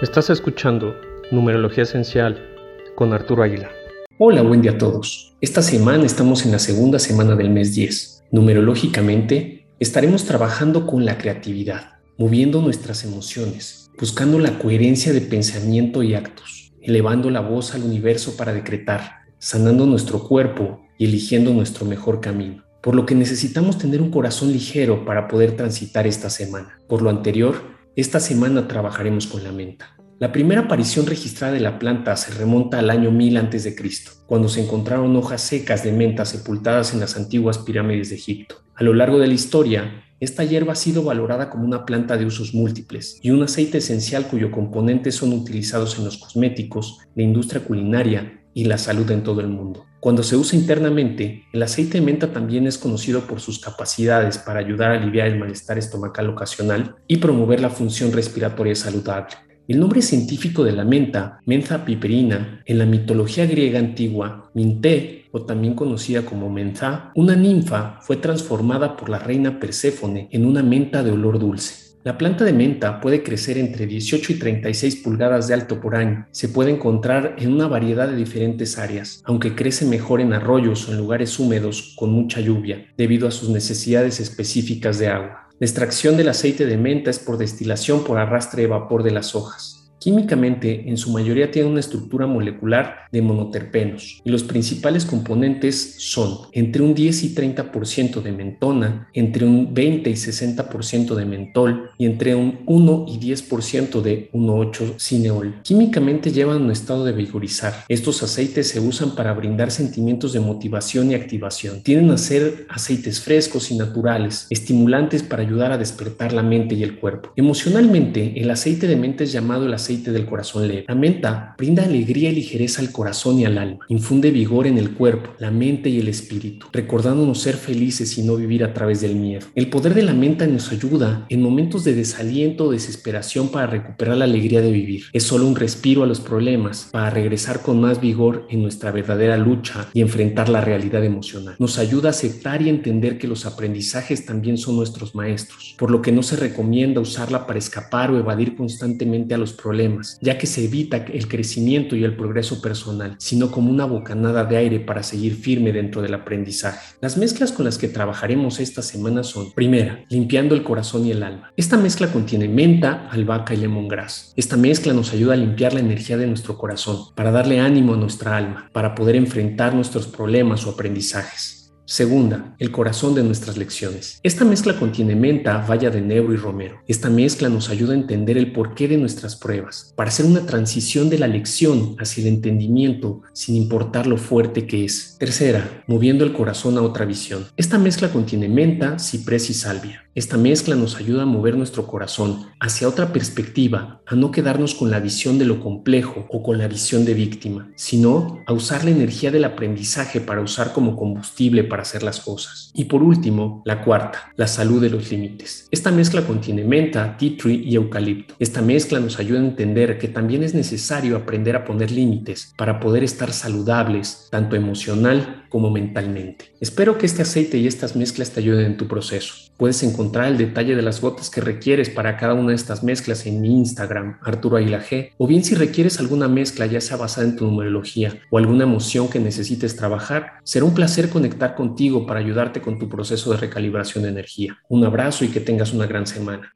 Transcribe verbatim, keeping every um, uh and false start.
Estás escuchando Numerología Esencial con Arturo Águila. Hola, buen día a todos. Esta semana estamos en la segunda semana del mes diez. Numerológicamente, estaremos trabajando con la creatividad, moviendo nuestras emociones, buscando la coherencia de pensamiento y actos, elevando la voz al universo para decretar, sanando nuestro cuerpo y eligiendo nuestro mejor camino. Por lo que necesitamos tener un corazón ligero para poder transitar esta semana. Por lo anterior, esta semana trabajaremos con la menta. La primera aparición registrada de la planta se remonta al año mil antes de Cristo, cuando se encontraron hojas secas de menta sepultadas en las antiguas pirámides de Egipto. A lo largo de la historia, esta hierba ha sido valorada como una planta de usos múltiples y un aceite esencial cuyo componentes son utilizados en los cosméticos, la industria culinaria y la salud en todo el mundo. Cuando se usa internamente, el aceite de menta también es conocido por sus capacidades para ayudar a aliviar el malestar estomacal ocasional y promover la función respiratoria saludable. El nombre científico de la menta, Mentha piperina, en la mitología griega antigua, minté, o también conocida como Mentha, una ninfa fue transformada por la reina Perséfone en una menta de olor dulce. La planta de menta puede crecer entre dieciocho y treinta y seis pulgadas de alto por año. Se puede encontrar en una variedad de diferentes áreas, aunque crece mejor en arroyos o en lugares húmedos con mucha lluvia, debido a sus necesidades específicas de agua. La extracción del aceite de menta es por destilación por arrastre de vapor de las hojas. Químicamente, en su mayoría tiene una estructura molecular de monoterpenos, y los principales componentes son entre un diez y treinta por ciento de mentona, entre un veinte y sesenta por ciento de mentol y entre un uno y diez por ciento de uno punto ocho cineol. Químicamente llevan un estado de vigorizar. Estos aceites se usan para brindar sentimientos de motivación y activación. Tienden a ser aceites frescos y naturales, estimulantes para ayudar a despertar la mente y el cuerpo. Emocionalmente, el aceite de menta es llamado el aceite del corazón leve. La menta brinda alegría y ligereza al corazón y al alma, infunde vigor en el cuerpo, la mente y el espíritu, recordándonos ser felices y no vivir a través del miedo. El poder de la menta nos ayuda en momentos de desaliento o desesperación para recuperar la alegría de vivir. Es solo un respiro a los problemas para regresar con más vigor en nuestra verdadera lucha y enfrentar la realidad emocional. Nos ayuda a aceptar y entender que los aprendizajes también son nuestros maestros, por lo que no se recomienda usarla para escapar o evadir constantemente a los problemas Problemas, ya que se evita el crecimiento y el progreso personal, sino como una bocanada de aire para seguir firme dentro del aprendizaje. Las mezclas con las que trabajaremos esta semana son: primera, limpiando el corazón y el alma. Esta mezcla contiene menta, albahaca y lemongrass. Esta mezcla nos ayuda a limpiar la energía de nuestro corazón, para darle ánimo a nuestra alma, para poder enfrentar nuestros problemas o aprendizajes. Segunda, el corazón de nuestras lecciones. Esta mezcla contiene menta, baya de enebro y romero. Esta mezcla nos ayuda a entender el porqué de nuestras pruebas, para hacer una transición de la lección hacia el entendimiento, sin importar lo fuerte que es. Tercera, moviendo el corazón a otra visión. Esta mezcla contiene menta, ciprés y salvia. Esta mezcla nos ayuda a mover nuestro corazón hacia otra perspectiva, a no quedarnos con la visión de lo complejo o con la visión de víctima, sino a usar la energía del aprendizaje para usar como combustible para hacer las cosas. Y por último, la cuarta, la salud de los límites. Esta mezcla contiene menta, tea tree y eucalipto. Esta mezcla nos ayuda a entender que también es necesario aprender a poner límites para poder estar saludables, tanto emocional como mentalmente. Espero que este aceite y estas mezclas te ayuden en tu proceso. Puedes encontrar el detalle de las gotas que requieres para cada una de estas mezclas en mi Instagram, Arturo Águila G, o bien si requieres alguna mezcla ya sea basada en tu numerología o alguna emoción que necesites trabajar, será un placer conectar contigo para ayudarte con tu proceso de recalibración de energía. Un abrazo y que tengas una gran semana.